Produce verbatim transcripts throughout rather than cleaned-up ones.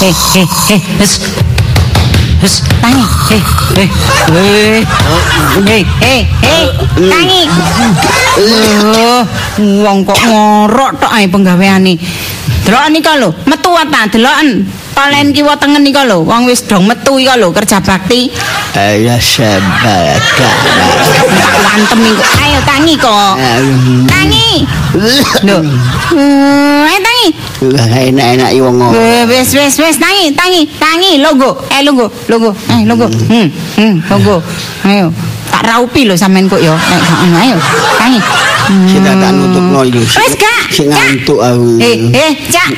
eh eh eh hus hus tangi eh eh eh eh eh eh tangi loh wong kok ngorok tok ae penggaweane delok nika lho metu ta deloken kalen kiwa tengen nika lho wong wis dong metu ika lho kerja bakti ayo sabar wantem iki ayo tangi kok tangi lho ayo tangi enak-enak yo ngono. Wes wes wes tangi tangi tangi logo. Eh logo logo. Eh logo. Hmm hmm logo. Ayo. Tak raupi lho sampean kok yo. Nek gak ngono ayo. Tangi. Kita tak nutupno iki. Wes gak. Sing ngantuk aku. Eh eh Cak.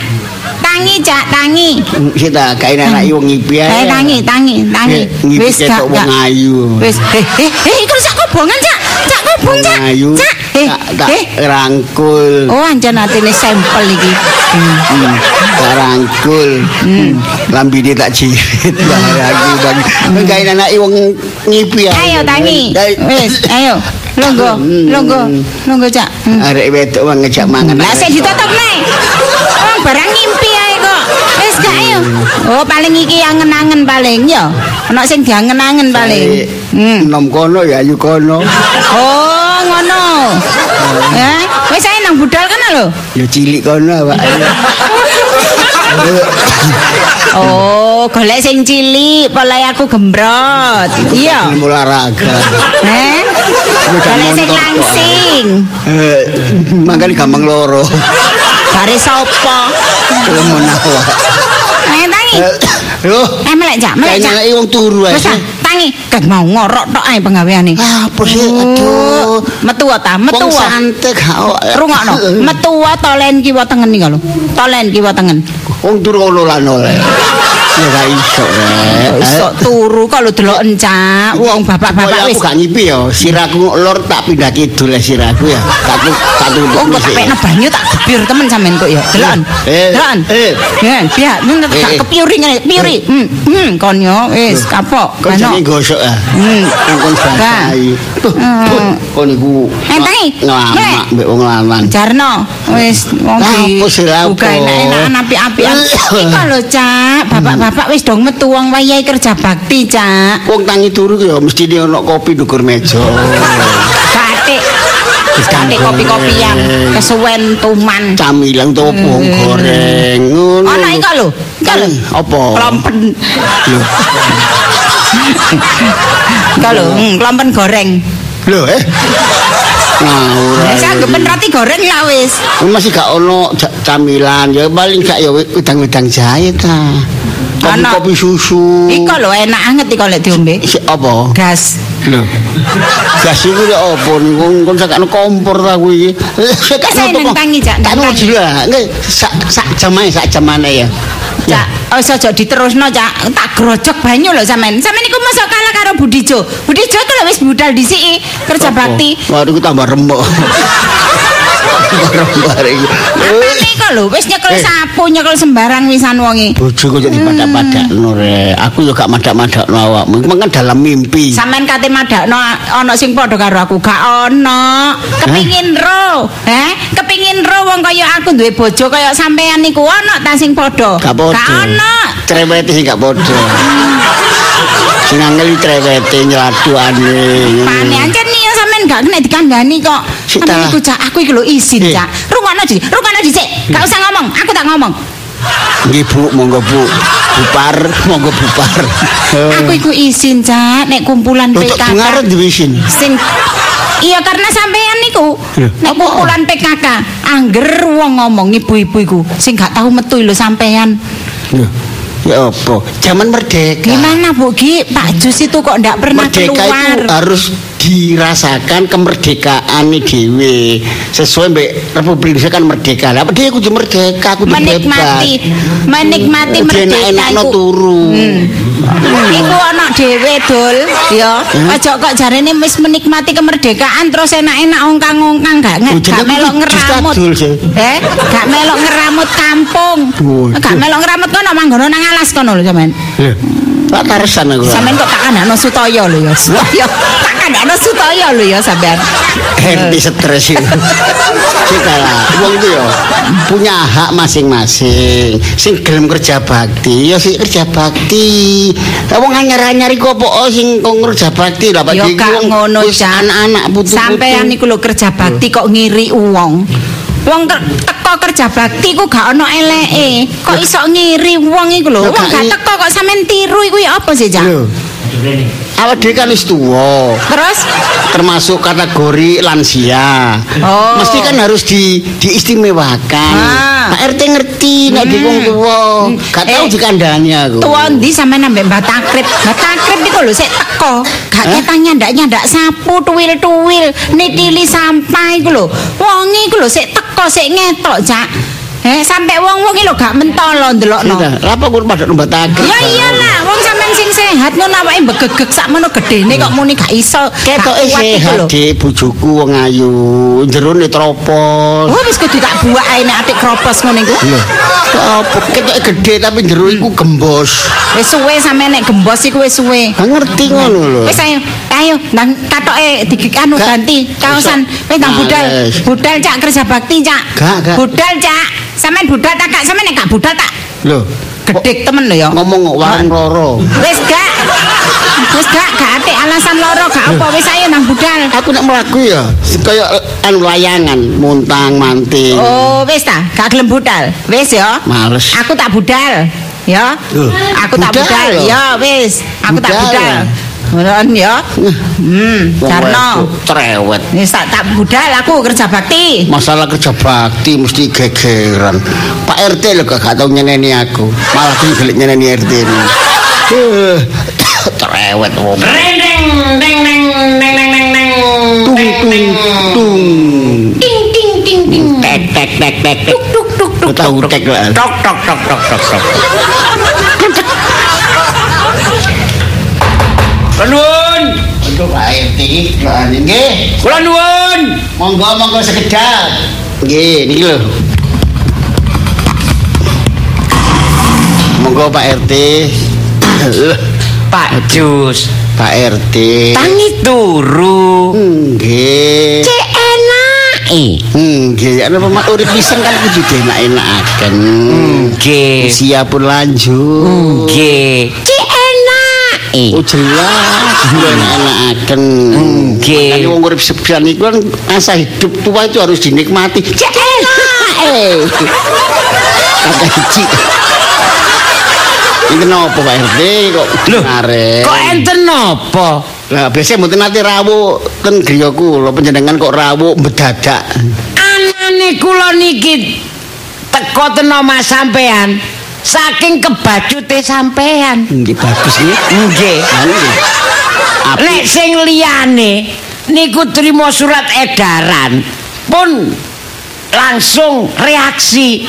Tangi Cak tangi. Kita gak enak yo ngipi ae. Eh tangi tangi tangi. Wes gak wong ayu. Wes eh eh eh iku sak kobongan Cak. Cak kobong Cak. Cak. Eh, tak rangkul. Oh, anjen atine sampel iki. Hmm, tak rangkul. Hmm, lambine tak jirit barangku bang. Enggae anake wong ngipi ya. Ayo tangi. Wis, ayo. Longgo, longgo, longgo Cak. Arek wedok wong ngejak mangan. Lah sik ditutup neh. Oh, barang ngimpi ae kok. Wis gak ayo. Oh, paling iki yang ngenangen paling ya. Ana sing diangen-angen paling. Hmm, nom kono ya ayu kono. Oh, ngono. Ya, wis ae nang budal kana lho. Ya cilik kono awake. Oh, golek sing cilik, polahe aku gembrot. Iya. Olahraga. Heh. Golek sing langsing. Eh, mangkane gampang loro. Bare sapa? Lemon aku. Ayo tangi. Loh, eh melek jak, melek jak. Kayak wong turu ae. Tangi, kan mau ngorok tok ae penggaweane. Ah, apa sih aduh. Metu ta, metu. Wong santek kok. Rungokno, metu tolen kiwa tengen iki lho. Tolen kiwa tengen. Wong turu ngono lan oleh. Ya ra iso. Iso turu kok lho deloken Cak. Wong bapak-bapak wis gak ngipi ya. Siraku lor tak pindah kidul siraku ya. Tak tak tutup. Wong kok pekne banyu tak gebir temen sampean kok ya. Deloken. Deloken. Eh. Ya, piye? Mun tak kepiuri ngene, piuri. Hmm, hmm kon yo wis kapok. Kon jenenge gosok ah. Hmm, kon santai. Kon niku. Entek. Ngamak mbek wong lanang. Jarno. Wis wong iki. Buka enak-enak apik-apik. Iki lho Cak, bapak-bapak wis dong metu wong wayahe kerja bakti Cak. Wong tangi turu ya mesti ana kopi ndukur meja. Batik. Batik kopi-kopian kesuwen tuman. Camilan topong goreng ngono. Ana iki lho. Iki lho. Apa? Klompen. Lho. Iki lho, klompen goreng. Lho eh. Nah, saya gepen roti goreng lah wis. Masih gak ono camilan, ya paling gak ya wedang-wedang jahe ta. Kopi susu. Iku lho enak banget iki lek diombe. Apa? Gas. Lho. Gas iku lek opo niku kon sakno kompor ta kuwi iki. Sak seneng tangi jak. Kan jelas. Sak sak jam ae sak jamane ya. Cak, aja aja diterusno Cak. Tak grojok banyu lho sampean. Sampean niku mosok kalah karo Budijo. Budijo ku lho wis budal disiki kerja bakti. Wah, niku tambah remuk. Niku lho wis nyekel sapu, nyekel sembarang wisan wonge. Bojoku kok dipadak-padakno rek. Aku yo gak madak-madakno awakmu. Mengken dalam mimpi. Sampean kate madakno ana sing padha karo aku gak ono. Kepingin ro, heh? Kepingin ro wong kaya aku duwe bojo kaya sampean niku ono ta sing padha? Gak ono. Trewete sing gak padha. Sing angel trewete nyladuane. Pane ancen niku sampean gak kena dikandani kok. Sampeyan iku Cak, aku iki lho izin Cak. Rungokno di, rungokno dhisik. Gak usah ngomong, aku tak ngomong. Nggih Bu, monggo Bu. Bupar, monggo bupar. Aku iku izin Cak, nek kumpulan P K K. Kok ngarep duwe izin? Sing iya karena sampean niku nek kumpulan P K K angger wong ngomong ibu-ibu iku sing gak tau metu lho sampean. Lho. Ya apa? Zaman merdeka. Gimana Bu Ki? Pak Jus itu kok ndak pernah merdeka keluar. Merdeka itu harus dirasakan kemerdekaan iki dhewe. Sesuai mbek Republik Indonesia kan merdeka. Lah padhe kudu merdeka, kudu menikmati, bebas. Menikmati merdeka enak-enak turu. Iku ana dhewe dul, ya. Aja kok jarene wis menikmati kemerdekaan terus enak-enak ongkang-ongkang gak gak melok ngeramut. Eh, gak melok ngeramut kampung. Gak melok ngeramut kono manggono nang alas kono lho sampean. Lho. Pak Karsan aku. Sampeyan kok tak kandhakno Sutoyo lho ya. Wah ya tak kandhakno Sutoyo lho ya sampeyan. Henti stres iki. Kita lah wong itu ya punya hak masing-masing. Sing gelem kerja bakti ya sing kerja bakti. Lah wong anyar-anyar iku opo sing kok kerja bakti lah Pak Dik. Ya ngono jan anak putu-putu. Sampeyan niku lho kerja bakti kok ngiri wong. Wong teko kerja bakti ku gak ono eleke. Kok iso ngiri wong iku lho. Wong gak teko kok sampean tiru iku ya apa sih, Cak? Awak dhewe kan wis tuwa. Terus termasuk kategori lansia. Oh. Mesti kan harus di diistimewakan. Ah. Pak R T ngerti hmm. nek wong tuwa. Gak tau eh, dikandani aku. Tuwa ndi sampean ambek Mbak Takrib? Mbak Takrib iku lho sik teko. Gak ketanya ndak-ndak sapu tuwil-tuwil, nitili sampah iku lho. Wong iku lho sik teko sik ngetok, Cak. Eh sampai wong-wong iki lho gak mentolo ndelokno. Lha apa kok padha Mbak Takrib? Ya iyalah, wong sampean sing sehat ngono awake mbegegeg sakmono gedene kok muni gak iso. Ketoke sehat iki bojoku wong ayu, jerone tropos. Oh wis kudu tak buak ae nek atik kropos ngono iku. Lho, apa ketoke gedhe tapi jero iku gembos. Wis suwe sampean nek gembos iku wis suwe. Gak ngerti ngono lho. Wis ayo, ayo nang katoke digekanu ganti kaosan. Wis nang budal, budal Cak kerja bakti Cak. Budal Cak. Sampeyan budal tak Kak? Sampeyan gak budal tak? Lho, gedhek temen lho ya. Ngomong kok warung loro. Wis gak. Wis gak gak atik alasan loro gak apa wis ayo nang budal. Aku nek mlaku ya kaya anu layangan, muntang manting. Oh, wis ta, gak gelem budal. Wis ya. Males. Aku tak budal. Ya. Loh, aku budal tak budal. Ya wis, aku budal tak budal. Ya. Ngono ya. Hmm, Jarno cerewet. Wis tak tak budal aku kerja bakti. Masalah kerja bakti mesti gegeran. Pak R T lho gak tau nyeneni aku. Malah gelek nyeneni R T. Heh. Cerewet wong. Deng deng deng deng deng deng deng. Tung tung. Ting ting ting ting. Tek tek tek tek. Tuk tuk tuk tuk. Tahu tek lah. Tok tok tok tok tok. Nuwun. Untuk Pak R T nggih. Kula nuwun. Monggo-monggo sekedar. Nggih, niki lho. Monggo Pak R T. Pak Jus, Pak R T. Tangi turu. Nggih. Cek enake. Nggih, ana pemak urip pisan kan kudu enak-enakan. Nggih. Usia pun lanjut. Nggih. Oh jelas, gue enak-enakan. Nggih. Nek wong urip sepian iku kan asa hidup tua itu harus dinikmati. Cek enak. Kata kecil. Iki napa Pak R T kok arek. Kok enten napa? Lah biasa mboten ati rawuh ten griya kula panjenengan kok rawuh mendadak. Anane kula niki teko ten omah sampean. Saking kebacute sampean. Nggih bagus nggih. Nggih. Nek sing liyane niku trimo surat edaran pun langsung reaksi,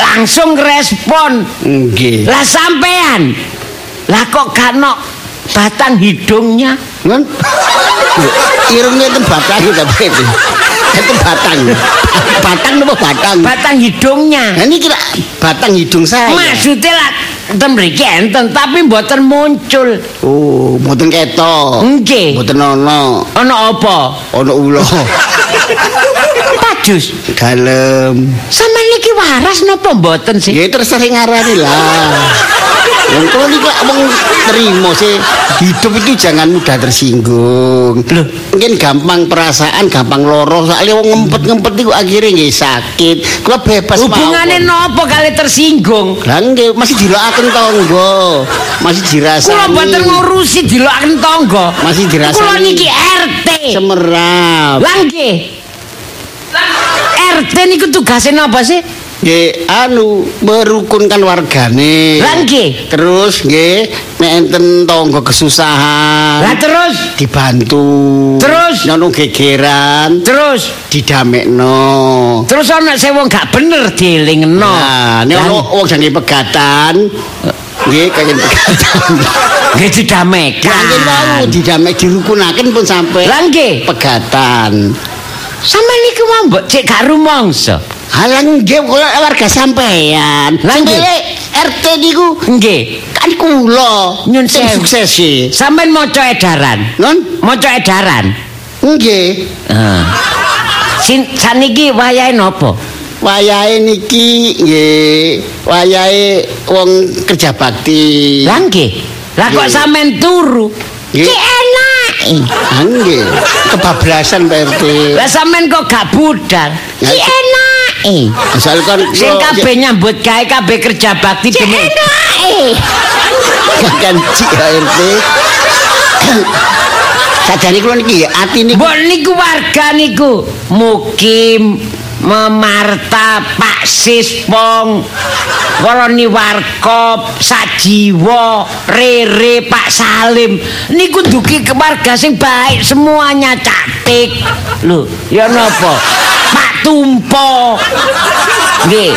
langsung respon. Nggih. Lah sampean. Lah kok gakno batang hidungnya? Ngon. Irunge ten batang ta piye? Itu batang, batang apa batang? Batang hidungnya. Nah, ini kira batang hidung saya. Maksudnya lah, tembriki enten tapi mboten muncul. Oh, mboten ketok. Nggih. Mboten ono. Ono apa? Ono ulo. Pak Jus, kalem. Sampeyan niki waras napa mboten sih? Ya terus sering ngarani lah. Wong kula niku wong trimo sih. Hidup itu jangan mudah tersinggung. Loh, mungkin gampang perasaan, gampang loro. Soale wong ngempet-ngempet iku akhire nggih sakit. Kula bebas mawon. Hubungane napa kali tersinggung? Lah nggih masih dilokaken tangga. Masih dirasani. Kula mboten ngurusi dilokaken tangga. Masih dirasani. Kula niki R T. Semerap. Lah nggih. R T niku tugase napa sih? Nggih, anu merukunkan wargane. Lah nggih. Terus nggih nek enten tangga kesusahan. Lah terus dibantu. Terus nyono gegeran. Terus didamekno. Terus ana sing wong gak bener dielingno. Nah, nek ono wong jange pegatan, nggih kaya pegatan. Nggih didamekan. Nggih mau didamek dirukunaken pun sampai. Lah nggih pegatan. Sampeyan iki wae mbok cek gak rumangsa. Halang nggih kula warga sampeyan. Lah nggih. R T niku nggih, kan kula nyun sing sukses e. Sampeyan maca edaran. Nun, maca edaran. Nggih. Heeh. Sin saniki wayahe napa? Wayahe niki nggih, wayahe wong kerja bakti. Lah nggih. Lah kok sampean turu? Ki enak. Nggih. Kebablasan Pak R T. Lah sampean kok gak budal? Ki enak. Eh, asalkan sing kabeh nyambut gawe kabeh kerja bakti demi. Eh. Ganti R T. Sajane kula niki ati niku. Mbok niku warga niku mukim memarta Pak Sispong Waroni Warkop Sajiwo Rere Pak Salim niku duki ke warga sing baik semuanya cantik lho ya napa Pak Tumpo nggih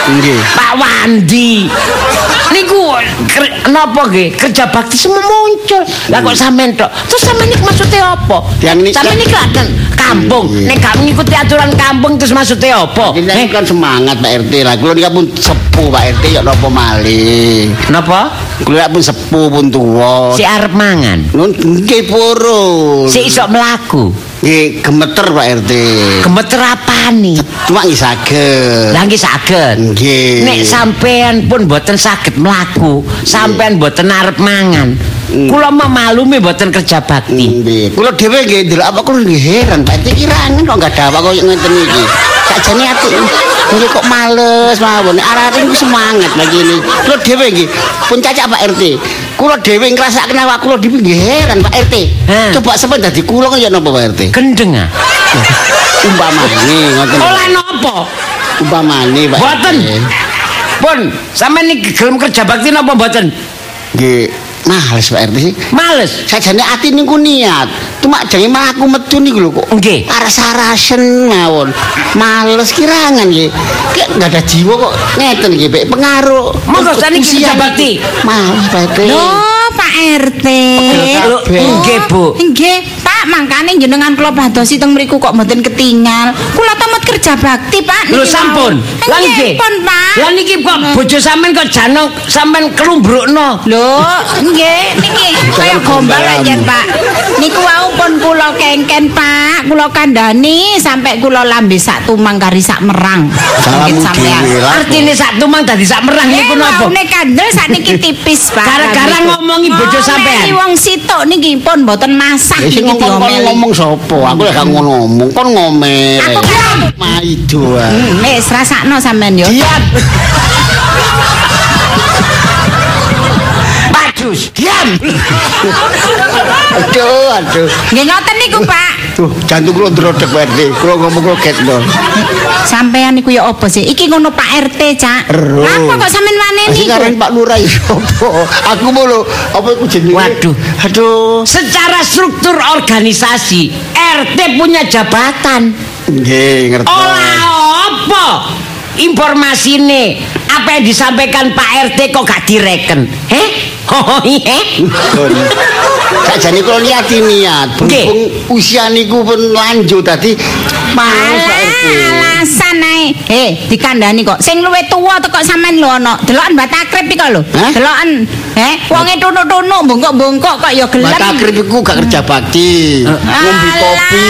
Pak Wandi niku napa nggih kerja bakti semua muncul lah kok sampean tok terus sampean niku maksude apa sampean niku kan kampung nek gak ngikuti aturan kampung terus maksude apa nek kan semangat Pak R T lah kula niku pun sepuh Pak R T ya napa malih napa kula pun sepuh pun tuwa si arep mangan nggih purun si iso mlaku nggih gemeter Pak R T. Gemeter apane? Cuma nggih saged. Lah nggih saged. Nggih. Nek sampean pun mboten saged mlaku, sampean mboten arep mangan. Kula memalumi mboten kerja bakti. Nggih. Kula dhewe nggih ndelok apa kula heran, Pak R T kirangan kok enggak dawa koyo ngeten iki. Sakjane ati nggih kok males mawon. Arek-arek iku semangat lagi ini. Kula dhewe nggih pun cacak Pak R T. Kula dhewe ngrasakne awak kula dhewe heran Pak R T. Hmm. Coba sampeyan dadi kula kaya napa Pak R T? Gendeng ah. Umpamane ngoten. Oleh napa? Umpamane Pak. Mboten. Pun sampeyan iki gelem kerja bakti napa mboten? Nggih, males Pak R T sih. Males. Sajane ati niku niat. Cuma jenenge mlaku metu niku lho kok. Nggih. Aras-arasen mawon. Males kirangan nggih. Kek enggak ada jiwa kok ngeten nggih, Pak. Pengaruh. Monggo saniki kerja bakti. Males Pak R T. Loh, Pak R T. Nggih, Bu. Nggih. Pak, mangkane jenengan kula badosi teng mriku kok mboten ketingal. Kula tamat kerja bakti, Pak. Lho sampun. Lah nggih. Lah niki kok bojo sampean kok janung sampean kelumbrukno. Lho, nggih, niki kaya gombal anjen, Pak. Niku wau pun kula kengken, Pak. Kula kandhani sampai kula lambe sak tumang kari sak merang. Mungkin sampean. Artine sak tumang dadi sak merang niku napa? Nek kandel sakniki tipis, Pak. Gara-gara ngomongi bojo sampean. Iki wong sitok niki pun mboten masak. Ngomong ngomong sapa? Aku lek gak ngomong, kon ngomel. Aku maido ae. Wis rasakno sampean yo. Diam. Padus, diam. Aduh, aduh. Nggih ngoten niku, Pak. Duh, jantung kula ndrodeg Pak R T. Kula ngomong kok getno. Sampean niku ya apa sih? Iki ngono Pak R T, Cak. Apa kok sampean wani niku? Sekarang Pak Lurah apa? Aku mulu apa iku jenenge? Waduh, aduh. Secara struktur organisasi, R T punya jabatan. Nggih, ngerti. Ola apa? Informasine apa yang disampaikan Pak R T kok gak direken? Heh? Oh iya. Sajane kula lihat niat, berhubung usia niku pun lanjut tadi males Pak R T. Alasan ae. He, dikandhani kok. Sing luwih tuwa tekok sampean lho ana. Deloken batakrip iki lho. Deloken, he, wonge tunuk-tunuk bongkok-bongkok kok ya gelem. Batakrip iku gak kerja bakti. Ngombe kopi,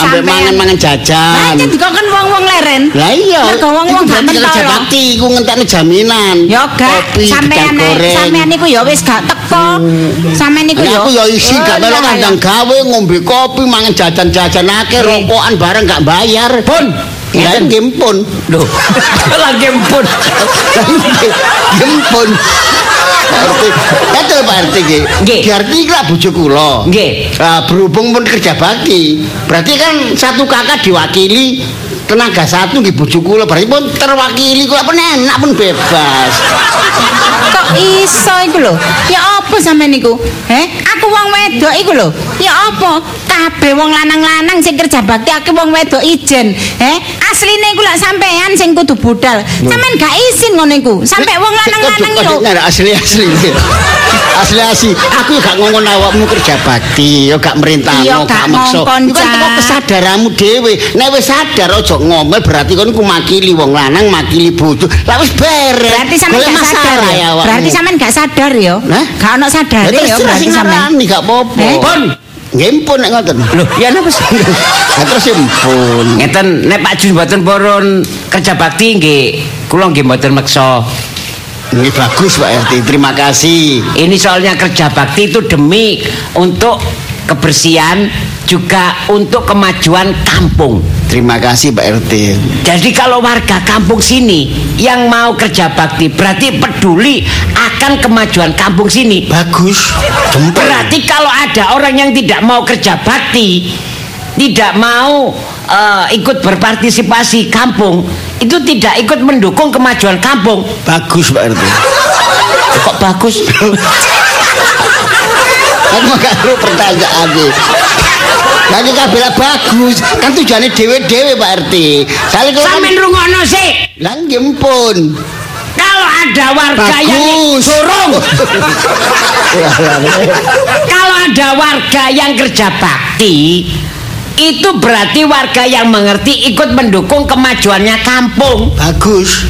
ambek mangan-mangan jajan. Lah dikokon wong-wong leren. Lah iya. Lah wong-wong gak kerja bakti iku ngentekne jaminan. Ya gak. Sampeyan sampeyan niku ya wis gak teko. Sampeyan niku ya aku ya isi gak melok kandang gawe ngombe kopi mangan jajan-jajan akeh rokokan bareng gak bayar. Pun ngeten gempun. Lho. Lah gempun. Gempun. Betul Pak R T nggih. Diarti iki lak bojo kula. Nggih. Ah berhubung pun kerja bakti. Berarti kan satu kakak diwakili tenaga satu di bojo kula berarti pun terwakili kula pun enak pun bebas. Kok iso iku lho? Ya apa sampean niku? Heh, aku wong wedok iku lho. Ya apa? Kabeh wong lanang-lanang sing kerja bakti aku wong wedok ijen. Heh, asline iku lak sampean sing kudu budal. Sampean gak izin ngono iku. Sampai wong lanang-lanang lho. Asli-asli. asli asli aku gak ngomong awakmu kerja bakti, yo gak merintahmu, yo gak maksa. Iku teko kesadaranmu dhewe. Nek wis sadar aja ngomel berarti kon kumakili wong lanang, makili bojo. Lah wis beres. Berarti sampean gak sadar ya. Berarti sampean gak sadar yo. Hah? Gak ono sadare yo berarti sampean. Gak apa-apa. Pun. Nggih pun nek ngoten. Lho, ya napa sih? Terus pun. Ngeten nek Pak Jus mboten purun kerja bakti nggih, kula nggih mboten meksa. Ini bagus Pak R T, terima kasih. Ini soalnya kerja bakti itu demi untuk kebersihan juga untuk kemajuan kampung. Terima kasih Pak R T. Jadi kalau warga kampung sini yang mau kerja bakti berarti peduli akan kemajuan kampung sini. Bagus. Jumper. Berarti kalau ada orang yang tidak mau kerja bakti, tidak mau uh, ikut berpartisipasi kampung, itu tidak ikut mendukung kemajuan kampung. Bagus Pak R T. Kok bagus? Aku gak perlu pertanyaan deh. Lagi kabel bagus, kan tujuannya dewe-dewe Pak R T. Sampeyan rungono sih. Lah nggih pun. Kalau ada warga bagus. Yang surung. Kalau ada warga yang kerja bakti, itu berarti warga yang mengerti ikut mendukung kemajuannya kampung. Bagus.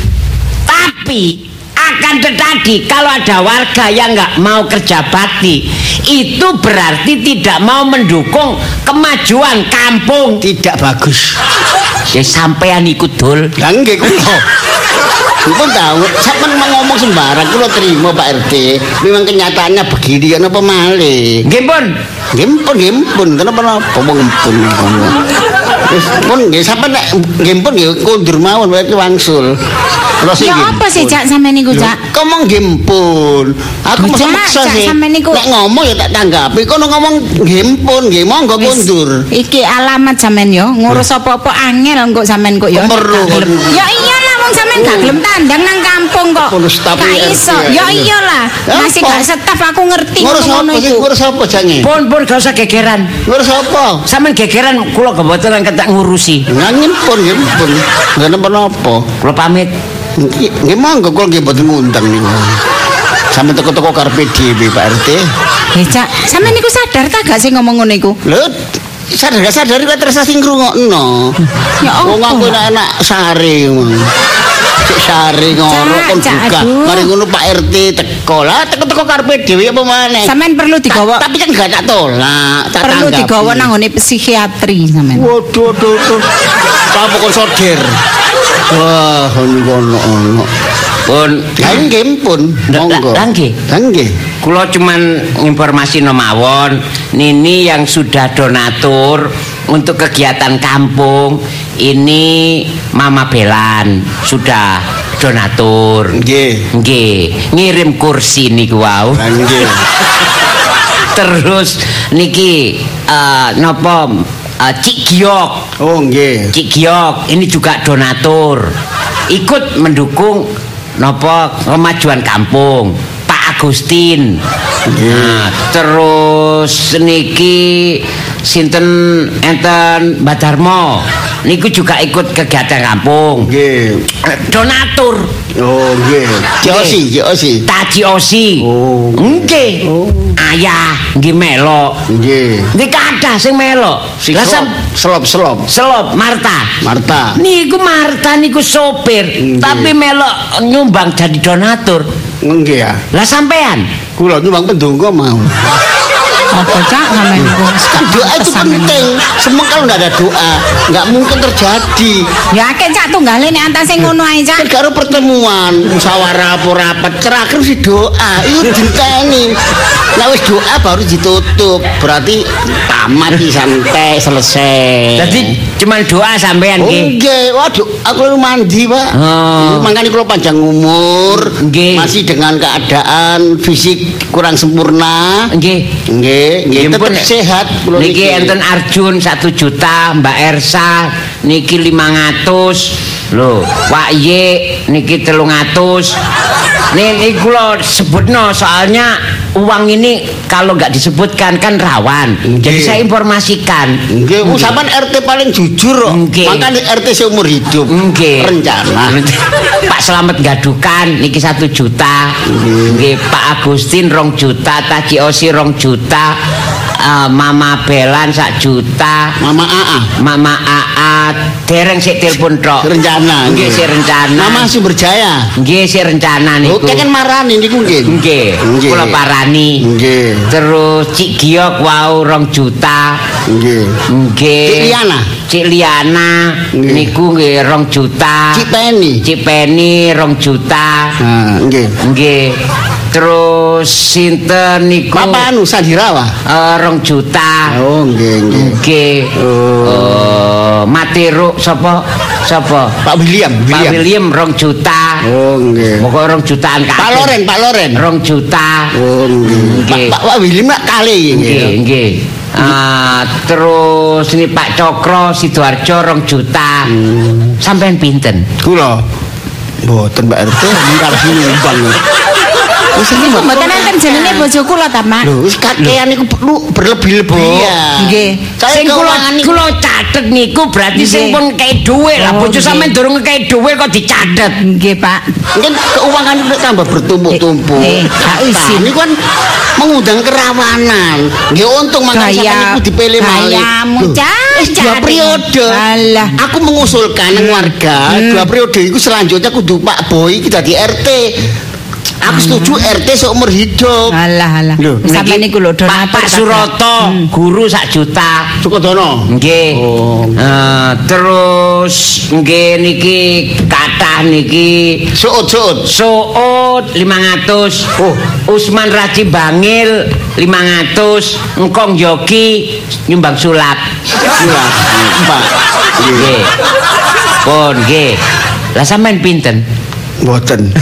Tapi akan tetapi kalau ada warga yang nggak mau kerja bakti, itu berarti tidak mau mendukung kemajuan kampung. Tidak bagus. Ya sampean ikut dul. Lah nggih kula. Kula tahu sampean ngomong sembarang kula terima Pak R T. Memang kenyataannya begini kan apa malih. Nggih pun. Gimpun, gimpun, kenapa napa gimpun? Pun, gak siapa nak gimpun, gak kundur mawon berarti wangsul. Ya apa sih cak sama ini gue cak? Kau ngomong gimpun, aku masih maksa sih. Nak ngomong ya tak tanggapi. Kau ngomong gimpun, gimpun, gak kundur. Iki alamat sama yo, ngurus apa-apa angel nggak sama kok yo. Ya iyalah. Sampean gak gelem tandang nang kampung kok. Gak iso. Ya iyalah. Masih gak setaf aku ngerti ngono iku. Ngurus apa jange? Pun pun gak usah gegeran. Ngurus apa? Sampean gegeran kula gak mboten ketak ngurusi. Lah nyimpun nyimpun. Gak napa-napa. Kula pamit. Nggih monggo kula nggih mboten ngundang niku. Sampe teko-teko karepe dhewe Pak R T. Heh Cak, sampean niku sadar ta gak sih ngomong ngono iku? Lho, sadar gak sadar kok terus sing ngrungokno. Ya wong aku enak sare ngono. Sari ngorok kon buka. Mari ngono Pak R T teko. Lah teko-teko karepe dhewe apa maneh. Sampeyan perlu digawa. Tapi kan gak tak tolak. Perlu digawa nang ngone psikiatri sampeyan. Waduh waduh. Apa kon sodir. Wah, ono-ono. Pun nggih pun. Monggo. Lah nggih. Lah nggih. Kula cuman informasi mawon. Nini yang sudah donatur untuk kegiatan kampung ini Mama Belan sudah donatur. Nggih. Nggih. Ngirim kursi niku wau. Nggih. Terus niki uh, napa uh, Cik Giok. Oh nggih. Cik Giok ini juga donatur. Ikut mendukung napa kemajuan kampung. Pak Agustin. Nah, terus niki sinten enten Mbak Darmo niku juga ikut kegiatan kampung. Nggih. Donatur. Oh nggih. Ciosi, Ciosi. Tajiosi. Oh. Nggih. Ayah nggih melok. Nggih. Nggih kathah sing melok. Lah selop-selop. Selop Marta. Marta. Niku Marta niku sopir, tapi melok nyumbang jadi donatur. Nggih ya. Lah sampean kula nyumbang pendonga mau. Apa cak sampean niku? Doa itu penting. Semua kalau enggak ada doa, enggak mungkin terjadi. Ya akeh cak tunggale nek antase ngono ae cak. Karo pertemuan, musyawarah apa rapat, terakhir si doa. Iku diteni. Lah wis doa baru ditutup. Berarti tamat iki santai selesai. Jadi cuma doa sampean nggih. Oh nggih. Waduh, aku mandi, Pak. Oh. Mangkane kula panjang umur. Nggih. Masih dengan keadaan fisik kurang sempurna. Nggih. Nggih. Nggih, tetep sehat kula niki. Niki enten Arjun satu juta, Mbak Ersa niki lima ratus. Lho, Pak Y niki tiga ratus. Niki kula sebutno soalnya uang ini kalau nggak disebutkan kan rawan. Nge. Jadi saya informasikan. Usapan R T paling jujur kok. Makanya R T seumur hidup. Nge. Rencana. Pak Slamet Gadukan niki satu juta. Nge. Nge. Pak Agustin rong juta. Taji Osi rong juta. Uh, Mama Belan sak juta. Mama A A. Mama A A. Dereng sik telepon tok. Rencana. Nggih sik rencana. Mama Sumber Jaya. Nggih sik rencana niku. Oke kan marani niku nggih. Nggih. Kula parani. Nggih. Terus Cik Giok wau dua juta. Nggih. Nggih. Cik Liana. Cik Liana niku nggih dua juta. Cik Peni. Cik Peni dua juta. Nah, nggih. Nggih. Terus sinten niku Bapak anu Sandirawa uh, dua juta. Oh nggih nggih nggih. Oh Matiro sapa sapa Pak William Pak William dua juta. Oh nggih moko dua jutaan kabeh. Pak Loren Pak Loren dua juta. Oh nggih Pak Pak William mak kali nggih nggih. Uh, terus ini Pak Cokro Sidoarjo dua juta. Hmm. Sampean pinten kula mboten Mbak R T mungkal sini bang. Mboten enten jenenge bojoku lho ta, Mak. Lho, wis kakean niku perlu berlebih-lebihan. Nggih. Sing kula kula catet niku berarti sing pun kae dhuwit lah. Bojo sampean durung kae dhuwit kok dicatet. Nggih, Pak. Mungkin keuangan nek tambah bertumpuk-tumpuk. Nggih, isin niku kan mengundang kerawanan. Nggih, untung mangkane niku dipilih malih. Wis dua periode. Alah, aku mengusulkan nang warga, dua periode iku selanjutnya kudu Pak Boy iki dadi R T. Aku setuju R T seumur hidup. Alah alah. Sampai niku lho Pak Suroto, hmm. guru sak juta. Sukodono. Nggih. Oh. Uh, terus nggih niki kathah niki Suud-suud. Suud lima ratus. Oh, Usman Raci Bangil lima ratus. Engkong Yogi nyumbang sulap. Sulap. Nggih. Pun nggih. Lah sampean pinten? Mboten.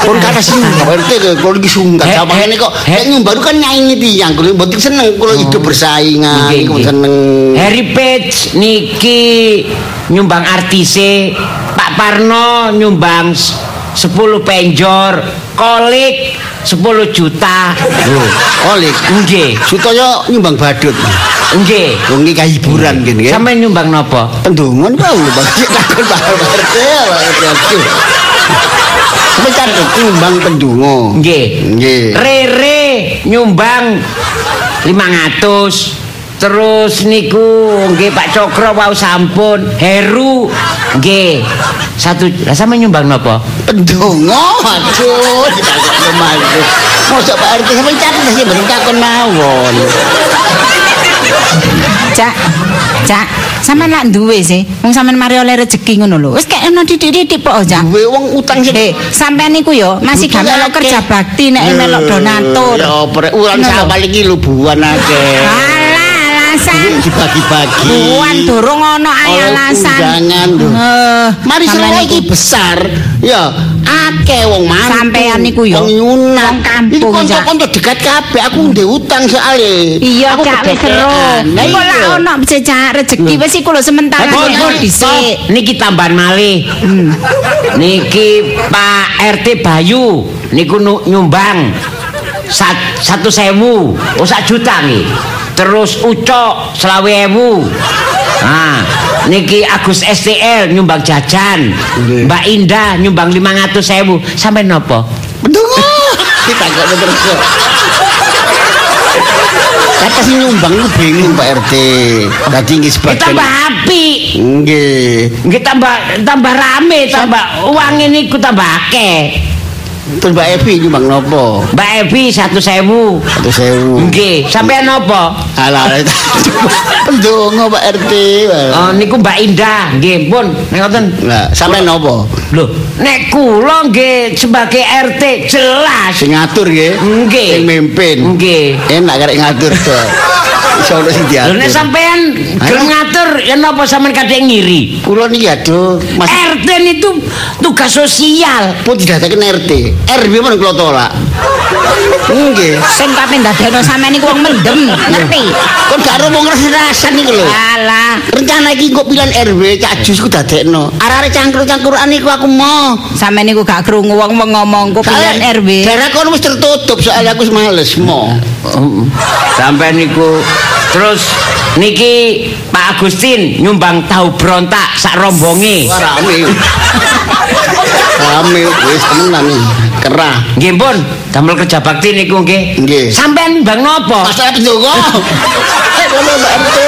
Pun kata sih, R T kalau lagi sungkan, sama ini kok, yang baru kan nyanyi tiang, kalau botik seneng, kalau hidup bersaingan, seneng. Harry Page, niki nyumbang artise, Pak Parno nyumbang sepuluh penjor, kolik sepuluh juta, kolik, nggih, Sutoyo nyumbang badut. Nggih, nggih ka hiburan ngene. Sampe nyumbang napa? Pendungan kok nyumbang takon Pak R T. Sampeyan nyumbang pendungo. Nggih. Nggih. Rere nyumbang lima ratus. Terus niku nggih Pak Cokro wau sampun. Heru nggih. Satu lah sampe nyumbang napa? Pendonga. Aduh, ditakoni mangke. Mosok Pak R T sampe catet sih ben takon mawon. Cak, cak, sampean lak duwe sih. Wong sampean mari oleh rejeki ngono lho. Wis kek ono titik-titik pok, Cak. Duwe wong utang sih. He, sampean niku yo masih gak melok kerja bakti nek melok donatur. Ya prek urang sampean iki lubuan akeh. Alah, alasan dibagi-bagi. Buan durung ono ae alasan. Heeh. Mari sampean iki besar, ya. Akeh wong mantu sampean niku yo nyunang kampung kanca-kanca dekat kabeh aku ndek utang soalé iya gak wis seru engko lak ono cecak rejeki wis iku lho sementara dhisik niki tambahan malih niki Pak R T Bayu niku nyumbang satu sewu oh sak juta nggih terus Ucok selawe ewu ah niki Agus S T L nyumbang jajan okay. Mbak Indah nyumbang lima ratus ribu sampai nopo bendungo kita gak terus kata si nyumbang lu bingung Pak R T tadi nggih sebagian tambah api nggih nggih tambah tambah rame tambah uang ini ku tambah akeh. Terus Mbak Evi nyumbang nopo? Mbak Evi satu sewu. Satu sewu. Nggih, sampean nopo? Alah, pendonga Pak R T. Oh, niku Mbak Indah, nggih pun. Nek ngoten. Lah, sampean nopo? Lho, nek kula nggih sebagai R T jelas sing ngatur nggih. Nggih. Sing mimpin. Nggih. Enak karek ngatur to. Sono sing diatur. Lha nek sampean gelem ngatur ya napa sampean kadek ngiri? Kula niki aduh, Mas. R T niku tugas sosial. Pun didadekne R T. R W men kula tolak. Nggih, sing tapi ndadekno sampean niku wong mendem, ngerti? Kon gak ro mung ngres-rasen niku lho. Alah, rencana iki engko pilihan R W Cak Jus ku dadekno. Arek-arek cangkruk-cangkrukan niku aku mau. Sampean niku gak krungu wong ngomongku pilihan R W. Daerah kon wis tertutup soalnya aku males mau. Sampean niku terus niki Pak Agustin nyumbang tahu berontak sak rombonge. Rame. Rame wis tenan kerah. Nggih pun, damel kerja bakti niku nggih. Nggih. Sampean bang nopo? Masalah ndonga. Ngono Mbak R T.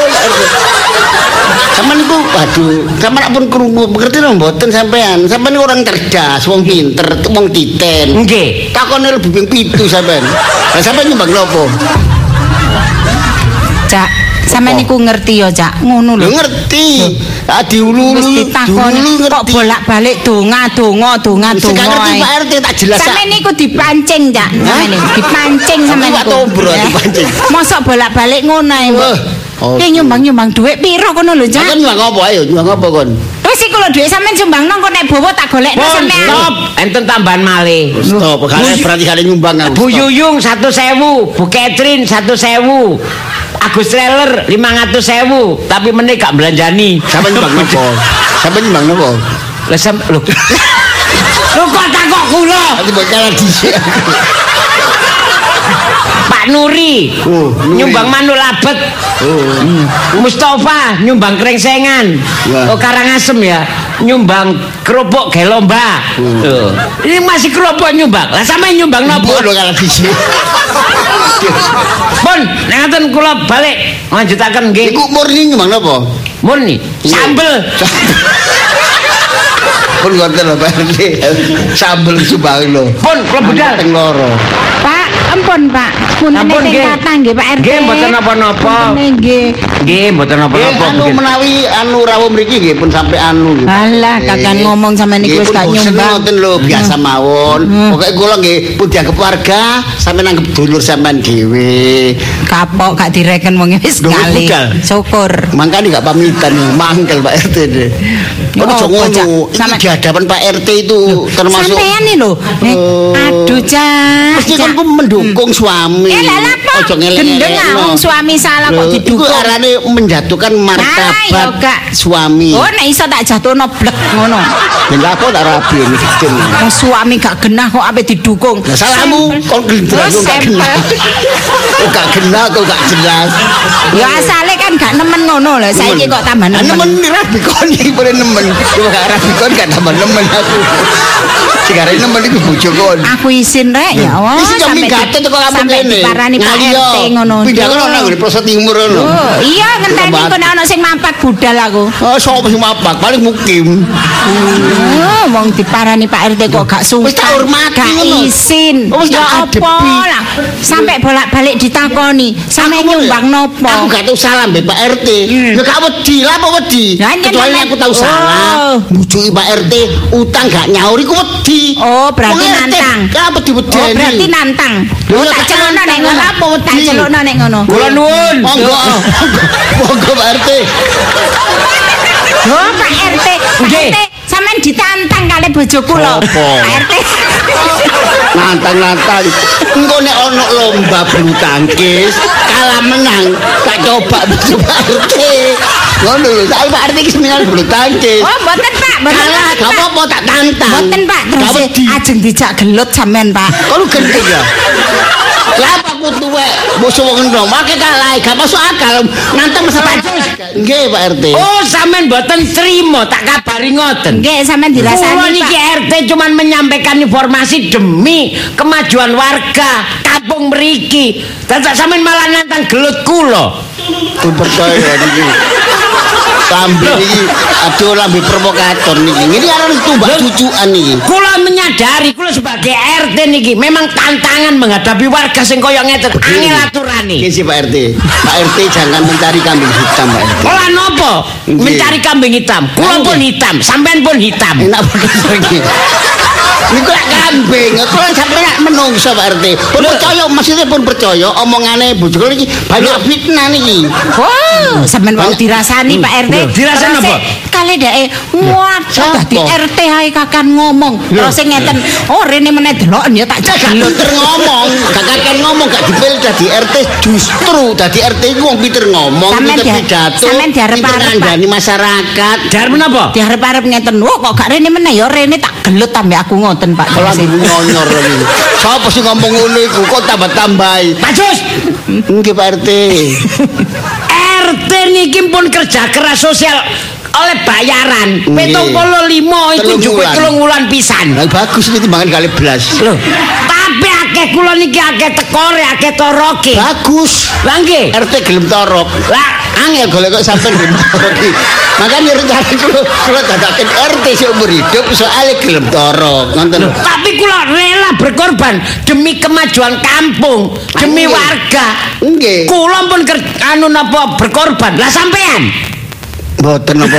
Sampeyan niku waduh, sampeyan pun krungu ngerti lho mboten sampean. Sampeyan orang cerdas, wong pinter, wong titen. Nggih. Takone lebih ping pitu sampean. Lah sampeyan nyumbang nopo? Cak, sampean niku ngerti ya, Cak. Ngono lho. Ngerti. Tak diululu. Ditakoni kok bolak-balik donga-donga, donga-donga. Sampeyan ngerti Pak R T tak jelas. Sampeyan niku dipancing, Cak. Sampeyan niku dipancing sampeyan niku. Tombro dipancing. Mosok bolak-balik ngono ae, Mbok. Ki nyumbang-nyumbang dhuwit piro kono lho, Cak? Kon nyumbang apa ae? Nyumbang apa kon? Wis iki lho dhuwit sampean nyumbangno kok nek bowo tak golekno sampean. Stop, enten tambahan malih. Stop, kare berarti kare nyumbang. Bu Yuyung satu sewu, Bu Catherine satu sewu. Agus Trailer lima ratus ribu tapi meneh gak belanjani. Sampe nyumbang nopo? Sampe nyumbang nopo? Lah sampe lho. Lho kok takok kula. Pak Nuri oh, nyumbang Manul Abet. Oh. Mustafa nyumbang krengsengan. Oh Karangasem ya. Nyumbang kerupuk gawe lomba. Oh. Ini masih kerupuk nyumbang. Lah sampe nyumbang nopo? Lho kala dhisik. Pun, nangaten kula balik lanjutaken nggih. Iku murni nyumbang napa? Murni sambel. Pun ngoten lho Pak R T. Sambel sumbang lho. Pun kula budal teng loro. Pak, ampun Pak. Punten nggih kathah nggih Pak R T. Nggih mboten napa-napa. Nggih. Nggih mboten napa-napa. Anu menawi anu rawuh mriki nggih pun sampe anu nggih. Alah, kakang ngomong sampean niku wis gak nyumbang. Ngoten lho, biasa mawon. Pokoke kula nggih pun dianggep warga, sampean anggap dulur sampean dhewe. Kapok gak direken wong wis kali. Syukur. Mangkane gak pamitan mangkel Pak R T. Ono jowo iki hadapan Pak R T itu termasuk sampean iki lho. Aduh, Cak. Mesti kan mendukung suami. Eh lha lha ojo ngeleng-ngeleng. Wong suami salah kok didukung. Iku arane menjatuhkan martabat suami. Oh nek iso tak jatuhno blek ngono. Lha kok tak rabi iki. Wong suami gak genah kok ape didukung. Lah salahmu kok gendeng gak genah. Gak genah kok gak jelas. Ya asale kan gak nemen ngono lho. Saiki kok tambah nemen. Nemen rabi kon iki boleh nemen. Yo gak rabi kon gak tambah nemen aku. Sigare nemen iku bojo kon. Aku isin rek ya Allah. Sampai gaten teko kampung kene. Diparani Pak R T ngono. Pindah kono nang Proso Timur ngono. Oh, iya ngenteni kono ana sing mampak budal aku. Oh, sapa sing mampak? Paling Mukim. Oh, wong diparani Pak R T kok gak sumpah. Wis tak hormati ngono. Isin. Ya apa lah. Sampai bolak-balik ditakoni, sampe nyumbang nopo? Aku gak tau salah mbek Pak R T. Ya gak wedi, lha apa wedi? Kecuali aku tau salah. Bujuki Pak R T utang gak nyauri ku wedi. Oh, berarti nantang. Gak wedi-wedeni. Berarti nantang. Lho tak celokno nek ngono apa tak celokno nek ngono. Kula nuwun. Monggo. Monggo Pak R T. Lho Pak R T. Nggih. Sampeyan ditantang kali bojo kula. Pak R T. Nantang-nantang. Engko nek ana lomba bulu tangkis kalah menang, tak coba bojo Pak R T. Ngono lho, saya Pak R T iki seminar bulu tangkis. Oh, mboten Pak, mboten. Gak apa-apa tak tantang. Mboten Pak, terus ajeng dijak gelut sampean Pak. Kok lu gendeng ya? Lah aku tuwek, musuh wong enom, maka kalah, gak masuk akal. Nantang masa Pak Jus. Nggih Pak R T. Oh, sampean mboten trima, tak kabari ngoten. Nggih, sampean dirasani Pak. Kulo niki R T cuman menyampaikan informasi demi kemajuan warga kampung mriki. Dadak sampean malah nantang gelut kula. Dipercaya niki. Sambil ini aduh lambe provokator niki. Ini arane tumbak cucukan niki. Kula menyadari kula sebagai R T niki memang tantangan menghadapi warga sing kaya ngeten angel aturane. Nggih sih Pak R T. Pak R T jangan mencari kambing hitam Pak R T. Kula napa? Mencari kambing hitam. Kula pun hitam, sampean pun hitam. Enak banget niki. Niku lak kambing, kula sampeyan menungso Pak R T. Pun percaya, maksudnya pun percaya omongane bojoku iki banyak fitnah niki. Oh, sampeyan wau dirasani Pak R T. Dirasani apa? Kale dheke wadah dadi R T ae kakan ngomong. Terus sing ngeten, oh rene meneh delok ya tak jagelot ngomong. Kakan ngomong gak dipilih dadi R T, justru dadi R T iku wong pinter ngomong, pinter pidato. Sampeyan diarep-arep masyarakat. Diarep napa? Diarep-arep ngeten, "Wah kok gak rene meneh ya rene tak gelut tambah aku ngoten Pak." Kalau ngonyor niku. Sapa sing ngomong ngono iku kok tambah-tambahi? Pak Jus. Nggih Pak R T. R T niki pun kerja keras sosial oleh bayaran petong polo limo itu juga telung wulan pisan bagus ini timbangan kali belas loh tapi akeh kulon ini akeh tekor akeh toroki bagus langge R T gelem torok lah angel golek sampean gelem toroki makanya rencana kulo kulo dadakan R T seumur hidup soalnya gelem torok nonton tapi kulo rela berkorban demi kemajuan kampung demi warga kulo pun anu napa berkorban lah sampean boten napa.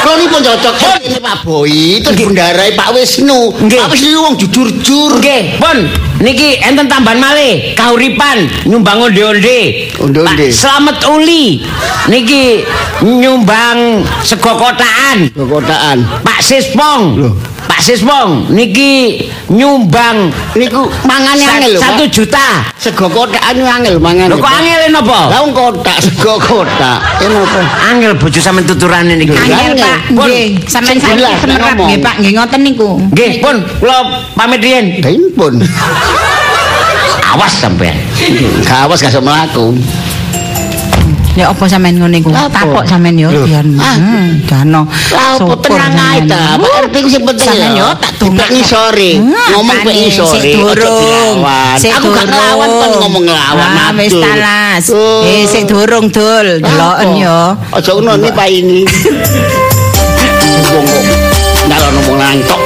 Kulo nipun cocok kali Pak Boy, terus bundarai Pak Wisnu. Pak Wisnu wong jujur-jujur. Nggih, pun niki enten tambahan malih, kauripan nyumbang onde-onde. Onde-onde. Slamet Uli. Niki nyumbang sego kotaan. Sego kotaan. Pak Sispong. Lho. Pak Sispong niki nyumbang niku mangane angel lho satu juta sego kotakan angel mangane lho kok angel napa la wong kotak sego kotak napa angel bojo sampean tuturane niku angel Pak nggih sampean saiki semerap nggih Pak nggih ngoten niku nggih pun kula pamit riyen pun awas sampean gak awas gak iso mlaku ya apa sampean ngene iku takok sampean yo dian dano opo tenang ae ta Pak R T ku sing penting sampean yo tak dongak ngisore ngomong kok ngisore durung aku gak nglawan kon ngomong nglawan wis talas eh sik durung dul deloken yo aja ngono iki Pak ini wong kok ndalono wong lantok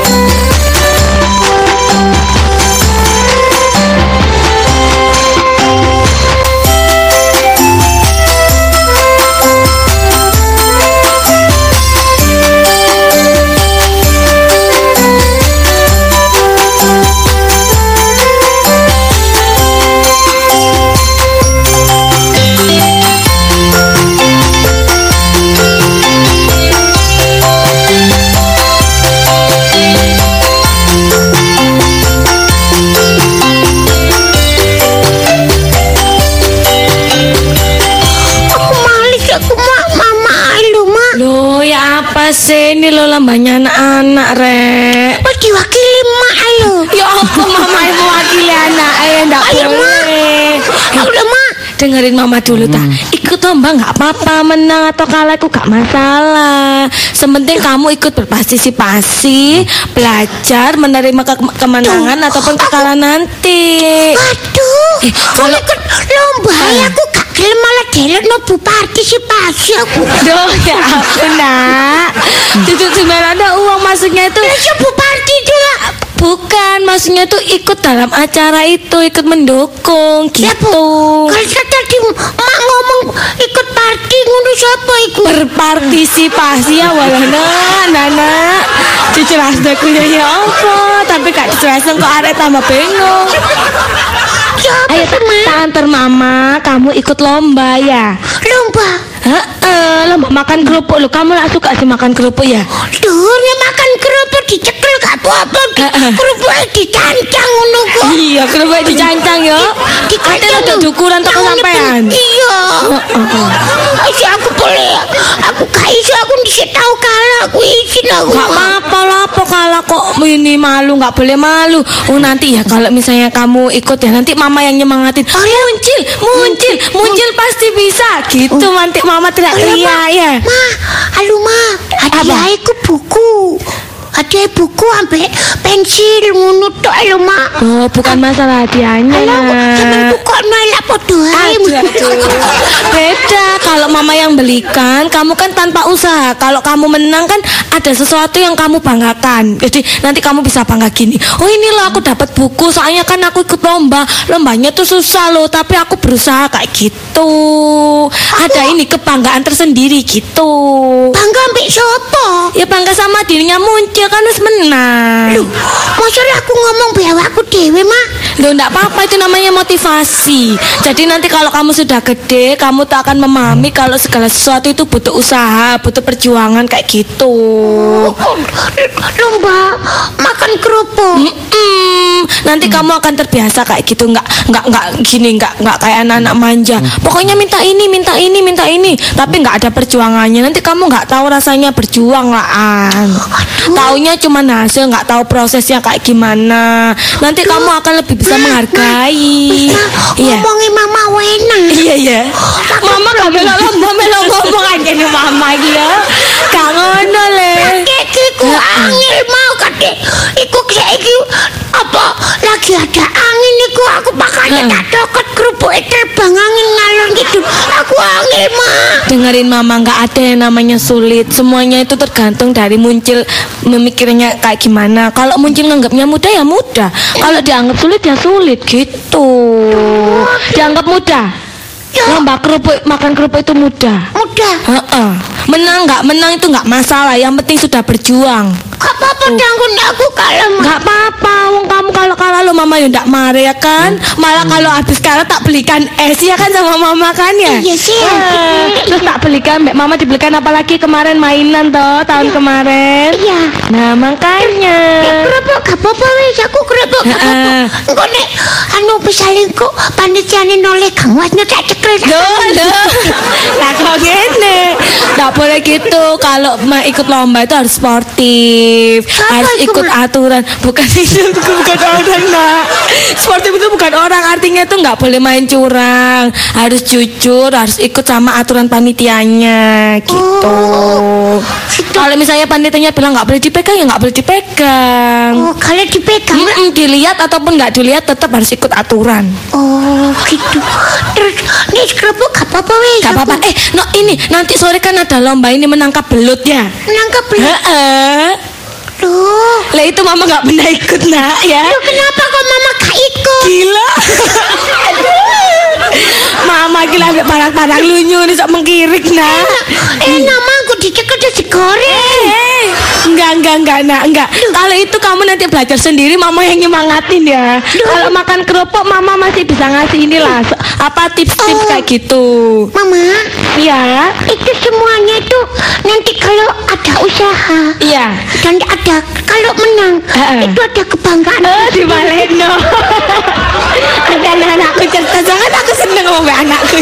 ini lo lambanya anak-anak rek wakil-wakili mak ayo ya apa mama ibu wakili anak eh ndak boleh ayo udah mak dengerin mama dulu tak ikut lomba gak apa-apa menang atau kalah aku gak masalah sementing kamu ikut berpartisipasi belajar menerima ke kemenangan Duh, ataupun kekalahan nanti aduh eh, kalau ikut lomba ya aku gak gelem malah delok no bu partisipasi aku aduh ya aku nak itu sebenarnya uang masuknya itu ya bu parti juga bukan maksudnya tuh ikut dalam acara itu ikut mendukung gitu ya, bu, kalau tadi mak ngomong ikut parti ngurus siapa ikut berpartisipasi ya walana nana dijelaskan kuliahnya apa tapi gak dijelaskan kok arek tambah bingung ayo tak antar mama kamu ikut lomba ya lomba heeh lomba makan kerupuk lo kamu gak suka sih makan kerupuk ya aduh ya makan kerupuk dicekel gak apa-apa kerupuknya dicancang ngono kok iya kerupuknya dicancang ya ada ada ukuran toko sampean iya isi aku boleh aku gak iso aku disi tau kalah aku izin aku gak apa-apa lah apa kalah kok ini malu gak boleh malu oh nanti ya kalau misalnya kamu ikut ya nanti mama yang nyemangatin oh, ya. muncil muncil muncil oh. Pasti bisa gitu oh. Nanti mama teriak-teriak ya ma halo ma hadiah aku buku hadiah buku ambil pensil ngunut tok lho mak oh bukan masalah hadiahnya halo cuman buku malah podohae beda kalau mama yang belikan kamu kan tanpa usaha kalau kamu menang kan ada sesuatu yang kamu banggakan jadi nanti kamu bisa bangga gini oh ini loh aku dapat buku soalnya kan aku ikut lomba lombanya tuh susah loh tapi aku berusaha kayak gitu ada ini kebanggaan tersendiri gitu bangga ambek sopo? Ya bangga sama dirinya muncul kan harus menang. Loh, maksudnya aku ngomong biawakku dewe mak. Loh, enggak apa-apa, itu namanya motivasi. Jadi nanti kalau kamu sudah gede, kamu tak akan memahami kalau segala sesuatu itu butuh usaha, butuh perjuangan kayak gitu. Lomba makan kerupuk. Mm-mm. Nanti hmm. kamu akan terbiasa kayak gitu, nggak nggak nggak gini, nggak nggak kayak anak-anak manja. Hmm. Pokoknya minta ini, minta ini, minta ini, tapi nggak ada perjuangannya. Nanti kamu nggak tahu rasanya berjuang lah. Taunya cuma hasil, nggak tahu prosesnya kayak gimana. Nanti Aduh. kamu akan lebih bisa ma, menghargai. Iya. Ngomongin mama enak. Iya iya. Mama nggak melok ngomong melok ngomong aja nih mama gitu. Kangono le. Kekiku angin mau kadek. Iku kekiku apa lagi ada angin iku aku makanya tak deket kerupuk terbang angin ngalor gitu. Aku angin mak. Dengerin mama, nggak ada yang namanya sulit. Semuanya itu tergantung dari Muncil memikirnya kayak gimana. Kalau Muncil nganggapnya mudah ya mudah. Kalau dianggap sulit ya sulit gitu. Dianggap mudah. Lomba kerupuk, makan kerupuk itu mudah. Mudah. Heeh. Menang nggak menang itu nggak masalah. Yang penting sudah berjuang. Gak apa-apa, jangan aku kalah. Gak apa-apa, wong kamu kalau kalah lo mama ya ndak marah ya kan? Malah kalau habis kalah tak belikan es ya kan sama mama kan ya? Iya sih. Terus tak belikan, mbak mama dibelikan apalagi kemarin mainan toh tahun kemarin. Iya. Nah makanya. Kerupuk gak apa-apa wes aku kerupuk. Engko nek anu pesalingku panitiane noleh kang wasno tak cekel. Loh loh. Lah kok ngene. Ndak boleh gitu. Kalau ikut lomba itu harus sportif. Harus ikut aturan, bukan itu bukan orang nak. Sportif itu bukan orang, artinya itu nggak boleh main curang, harus jujur, harus ikut sama aturan panitianya gitu. Oh, kalau misalnya panitianya bilang nggak boleh dipegang ya nggak boleh dipegang. Oh, kalau dipegang, mm-mm, dilihat ataupun nggak dilihat tetap harus ikut aturan. Oh gitu. Terus nih kerupuk gak apa-apa weh. Gak apa-apa. Eh, no ini nanti sore kan ada lomba ini menangkap belut ya. Menangkap belut. He-he. Duh, lah itu mama gak pernah ikut nak ya. Duh, kenapa kok mama gak ikut? Gila. Mama gila ambil parang-parang lunyu nih sok mengkirik nak. Eh, nama aku diceket udah digoreng. Eh, enggak, enggak, enggak nak, enggak. Kalau itu kamu nanti belajar sendiri, mama yang nyemangatin ya. Kalau makan kerupuk, mama masih bisa ngasih inilah apa tips-tips oh, kayak gitu. Mama, iya. Itu semuanya itu nanti kalau ada usaha. Iya. Dan ada kalau menang uh-uh. itu ada kebanggaan. Oh, di Maleno. Ada anak-anakku cerdas banget, aku seneng sama anakku.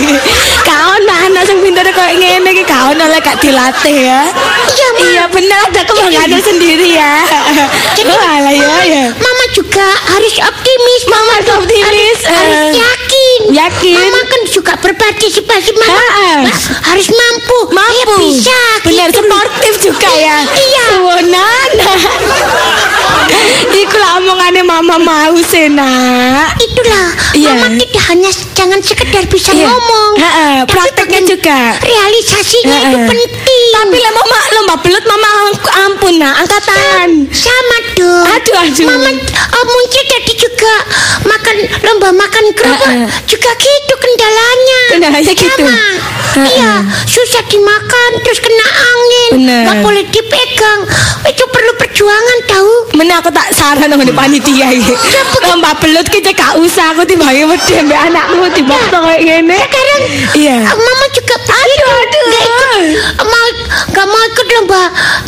Kaon mbak anak sing pintere koyo ngene iki kaon oleh gak dilatih ya. Iya, Ma. Iya bener ada kebanggaan jadi, sendiri ya. Jadi, oh, alah ya, ya. Mama juga harus optimis. Mama harus optimis. Harus, uh, harus yakin. Yakin. Mama kan juga berpartisipasi mama. Uh-uh. Ma, harus mampu. Mampu. Ya, bisa. Bener gitu. Sportif juga ya. Iya. Suwonan. Ikulah omongannya mama mau senak. Itulah. Iya. Mama tidak hanya jangan sekedar bisa iya. ngomong. Heeh, prakteknya juga. Realisasinya Ha-ha. itu penting. Tapi lah mama lomba belut mama ampun nah angkat tangan. Sama dong. Aduh aduh. Mama oh, muncul tadi juga makan lomba makan kerupuk juga gitu kendalanya. Kendalanya sama. Gitu. Ha-ha. Iya, susah dimakan terus kena angin. Enggak boleh dipegang. Itu perlu perjuangan tahu. Mana aku tak saran sama di panitia iki. Lomba belut ki gak usah aku timbangi wedi mbek anakmu dibokso koyo ngene. Sekarang iya. Mama juga aduh aduh. Gak ikut. Mau gak mau ikut lomba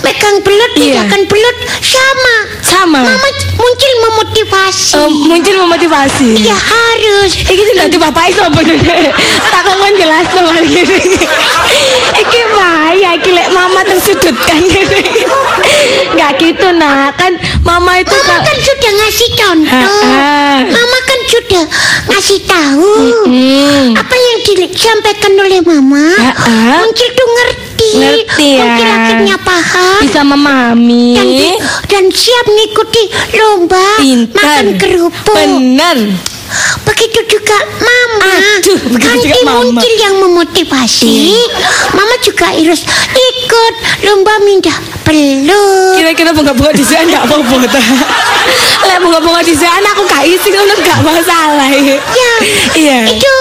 megang belut, iya. Makan belut sama. Sama. Mama muncul memotivasi. Um, muncul memotivasi. Iya harus. Iki nanti bapak iso bener. Tak kon jelas to mari ngene. Iki bahaya iki lek mama tersudutkan ngene. Gak gitu nak kan mama itu mama kan sudah ngasih contoh. Ha-ha. Mama kan sudah ngasih tahu mm-hmm. apa yang disampaikan oleh mama. Ha-ha. Muncul tuh ngerti, ngerti ya. Muncul akhirnya paham, bisa memahami dan, di, dan siap mengikuti lomba Pinter. Makan kerupuk. Bener. Begitu juga mama. Aduh, nanti juga mama. Muncul yang memotivasi. Mama juga harus ikut lomba mindah belut. Kira-kira bunga-bunga di sana nggak apa-apa. Lek bunga-bunga di sana aku gak isi, kan gak masalah. Ya, iya. Itu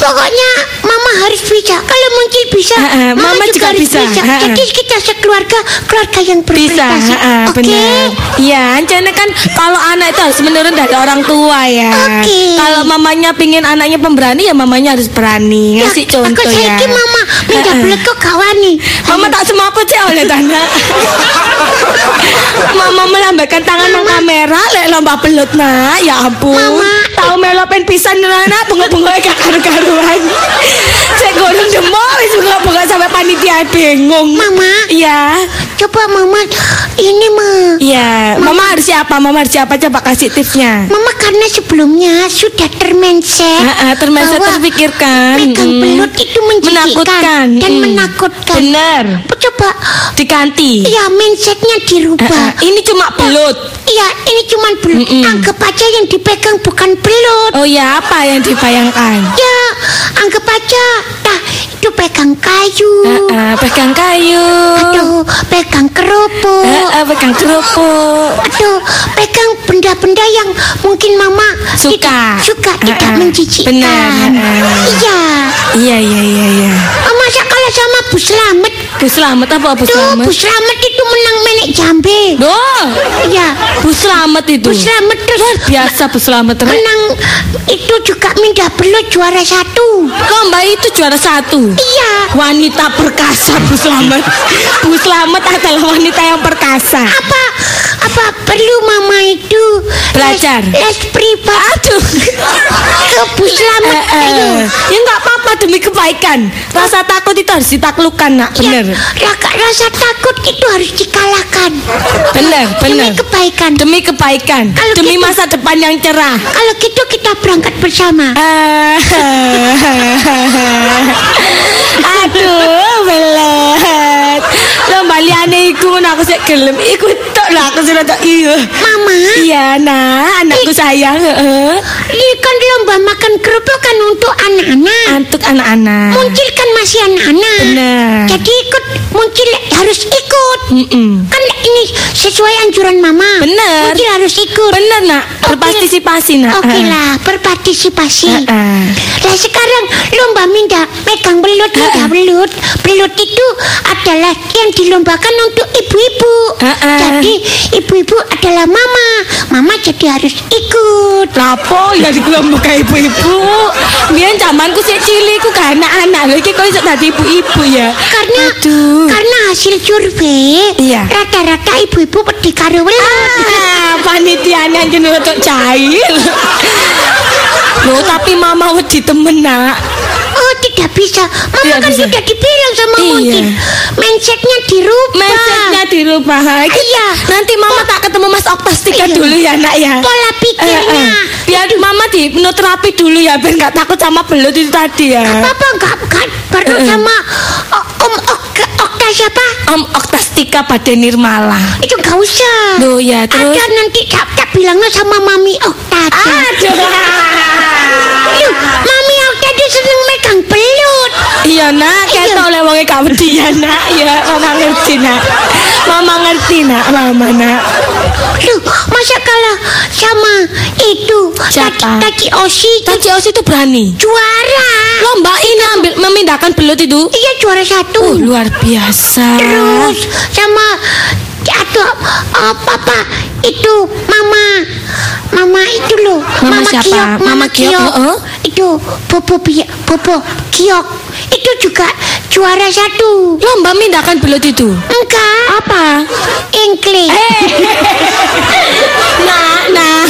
Pokoknya Mama harus bisa. Kalau muncul bisa, ha, ha, Mama, Mama juga, juga harus bisa. bisa. Ha, ha. Jadi kita sekeluarga, keluarga yang berprestasi. Oke. Okay. Ya, rencana kan kalau anak itu harus menurut dari orang tua ya. Oke. Okay. Kalau mamanya pingin anaknya pemberani, ya mamanya harus berani. Ngasih ya, contoh ya. Aku Mama menjablek kok kawani. Mama tak semaput ya oleh tanah. Mama melambaikan tangan nang kamera, lek lomba pelut nah. Ya ampun. Mama tahu melopen pisan nana, bunga-bunga gak karu-karuan. Saya goreng demok, juga bukan sampai panitia bingung. Mama. Iya. Coba Mama ini mah. Iya. Mama, Mama harus siapa? Mama harus siapa? Coba kasih tipsnya. Mama karena sebelumnya sudah termenset. Nah, termenset terpikirkan. Megang pelut itu menakutkan dan hmm. menakutkan. Benar. Coba diganti. Iya, mindsetnya dirubah. Uh, uh, ini cuma pelut. Iya, ini cuma pelut. Mm -mm. Anggap aja yang dipegang bukan pelut. Oh ya, apa yang dibayangkan? Ya, anggap aja. Nah, itu pegang kayu. Uh, uh, pegang kayu. Aduh, pegang kerupuk. Uh, uh, pegang kerupuk. Aduh, pegang benda-benda yang mungkin Mama suka. Tidak, suka uh, tidak uh, menjijikkan. Benar. Uh, iya. Iya, iya, iya, iya. Mama kalah sama Bu Slamet. Bu Slamet apa Bu Slamet? Bu Slamet itu menang menek jambe. Loh. Iya. Bu Slamet itu. Bu Slamet luar biasa Bu Slamet. Menang itu juga mindah belut juara satu. Lomba itu juara satu. Iya. Wanita perkasa Bu Slamet. Bu Slamet adalah wanita yang perkasa. Apa apa perlu Mama itu belajar les, les privat? Aduh. Ke Bu Slamet. Eh, eh. Ayo. Ya nggak apa-apa demi kebaikan. Rasa takut itu harus ditaklukkan nak, bener. Ya, rasa takut itu harus dikalahkan. Bener, bener. Demi kebaikan. Demi kebaikan. Kalau demi gitu, masa depan yang cerah. Kalau gitu kita berangkat bersama. Uh, Aduh, belet. Lomba liane iku aku sik gelem. Iku tok lho aku sira tok iya. Mama. Iya, Nak, anakku sayang, heeh. Iki kan lomba makan kerupuk kan untuk anak-anak. Untuk anak-anak. Muncul kan masih anak-anak. Benar. Jadi ikut muncul harus ikut. Mm -mm. Kan ini sesuai anjuran Mama. Benar. Muncul harus ikut. Benar, Nak. Berpartisipasi, Nak. Oke okay lah, berpartisipasi. Heeh. Uh -uh. Nah, sekarang lomba minda pegang belut, minda belut. Belut itu adalah yang dilombakan untuk ibu-ibu. Uh -uh. Jadi ibu-ibu adalah Mama. Mama jadi harus ikut. Lapo ya dilombakan ibu-ibu. Biar zamanku sih cilik ku kan anak-anak lho iki kok iso dadi ibu-ibu ya. Karena aduh, karena hasil survei iya, rata-rata ibu-ibu pedhi karo welut. Ah, panitiane jenenge tok jahil. Loh, tapi Mama wedi temen nak. Oh, tidak bisa. Mama tidak kan bisa. Tidak dibilang sama iya, mungkin mindsetnya dirubah. Mindsetnya dirubah. Iya. Nanti Mama oh, tak ketemu Mas Oktastika iya, dulu ya nak ya. Pola pikirnya. Uh, uh. Biar itu. Mama dihipnoterapi dulu ya biar nggak takut sama belut itu tadi ya. Gak apa-apa nggak kan perlu uh, uh. sama Om Okta siapa? Om Oktastika Bade Nirmala. Itu gak usah. Loh ya terus. Ada nanti tak, tak bilangnya sama Mami Okta. Aduh. Loh, Mami Okta itu seneng megang belut. Iya nak, kita oleh wonge gak wedi ya nak. Ya Mama ngerti nak. Mama ngerti nak, Mama nak. Loh, masa kalah sama itu siapa? Taki Oshi. Taki Oshi itu berani juara lomba ini ambil memindahkan belut itu. Iya juara satu. Oh, luar biasa. Terus sama atau oh, apa itu Mama Mama itu loh. Mama, Mama siapa? Kiok, Mama, Mama Kiok, Kiok. Uh -uh. Itu Bobo Bobo Kiok itu juga juara satu lomba mindahkan belut itu. Enggak apa engkling. Hey. Nah nah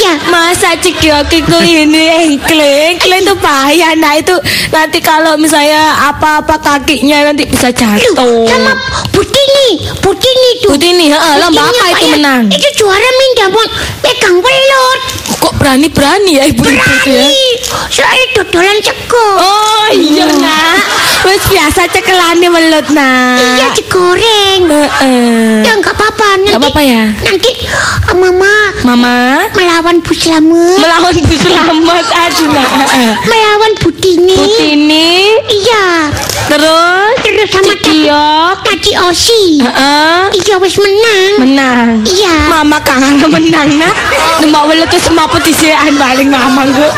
ya masa Kiok itu ini engkling engkling tuh bahaya. Nah itu nanti kalau misalnya apa-apa kakinya nanti bisa jatuh. Loh, sama Butini Butini tuh Butini heeh lomba apa itu ya, menang itu juara mindah pegang belut. Kok berani-berani ya ibu-ibu ya? Soalnya dodolan ceko. Oh iya oh, nak. Wes biasa cekelannya belut nak. Iya digoreng. Uh, uh. Ya nggak apa-apa nanti. Nggak apa-apa ya. Nanti uh, Mama. Mama melawan Bu Slamet. Melawan Bu Slamet aduh nak. Uh. Melawan Butini. Butini. Iya. Terus terus sama Kiok, Kaci Oshi. Uh -uh. Iya wes menang. Menang. Iya. Mama kangen menang nak. Nembak belut itu semua. Apa disiaan paling mamang gue.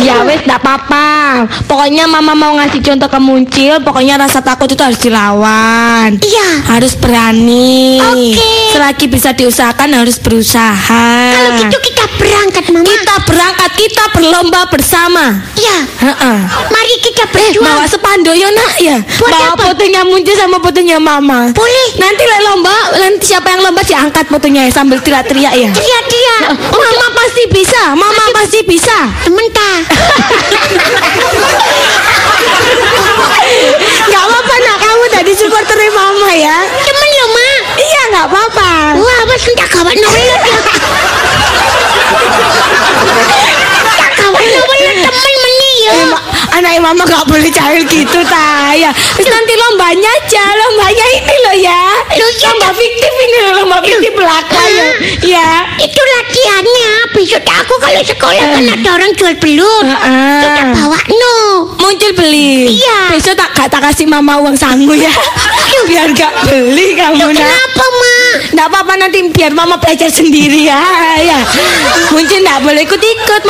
Ya wes gak apa-apa. Pokoknya mama mau ngasih contoh ke Muncil. Pokoknya rasa takut itu harus dilawan. Iya. Harus berani. Oke okay. Selagi bisa diusahakan harus berusaha. Kalau gitu kita berangkat mama. Kita berangkat, kita berlomba bersama. Iya. He-he. Mari kita berjuang. Bawa sepanduk ya nak ya. Bawa fotonya Muncil sama fotonya mama. Boleh. Nanti le lomba. Nanti siapa yang lomba diangkat fotonya ya. Sambil teriak-teriak ya. Teriak-teriak. Mama pasti bisa. Mama pasti bisa. Sementara. Gak apa-apa nak, kamu tadi supporternya mama ya. Cuman lo ma. Iya gak apa-apa. Wah mas entah kawan nolet ya. Entah kawan nolet temen meni ya. Anak mama gak boleh jahil gitu ta ya. Terus nanti lombanya aja. Lombanya ini loh ya. Lomba fiktif ini loh. Lomba fiktif belaka ya. Ya. Itu latihannya. Besok aku kalau sekolah kan ada orang jual belut. Kita bawa no. Muncul beli. Iya. Besok tak gak tak kasih mama uang sangu ya. Biar gak beli kamu nak. Kenapa ma? Gak apa-apa nanti biar mama belajar sendiri ya. Muncul gak boleh ikut-ikut.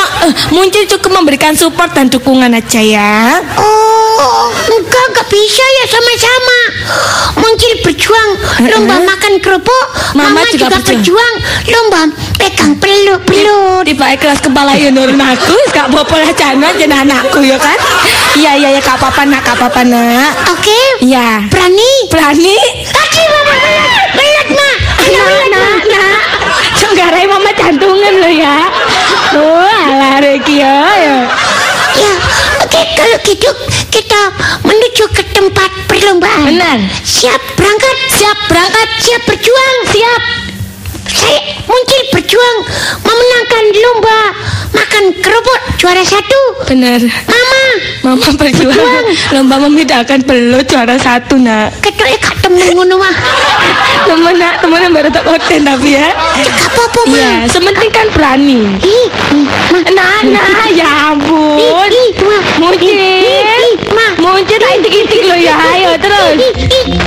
Muncul cukup memberikan support dan dukungan aja ya. Ya. Oh, enggak, enggak bisa ya sama-sama. Muncul berjuang lomba uh-huh. makan kerupuk, mama, mama juga, juga berjuang lomba pegang peluk peluk. Di bawah kelas kepala ya nurun aku, gak bopolah cana jenah anakku ya kan? Iya iya ya, gak apa-apa nak, gak apa-apa nak. Oke. Okay. Iya. Berani? Berani? Tadi mama belat, belat nak. Nak nak nak. Cenggarai mama jantungan lo ya. Tuh, alah reki ya. Ya. Oke, kalau gitu kita menuju ke tempat perlombaan. Benar. Siap berangkat, siap berangkat, siap berjuang, siap. Saya Muncul berjuang memenangkan lomba makan kerupuk juara satu. Benar. Mama, mama berjuang, berjuang. Lomba membedakan belut juara satu nak. Ketoknya gak temen ngono mah. Temen nak, temen baru tak konten tapi ya. Gak apa-apa mah. Ya, sementing kan berani. Ih, nah, nah, ya ampun. Muncul, Muncul, tak intik-intik lo ya, ayo terus.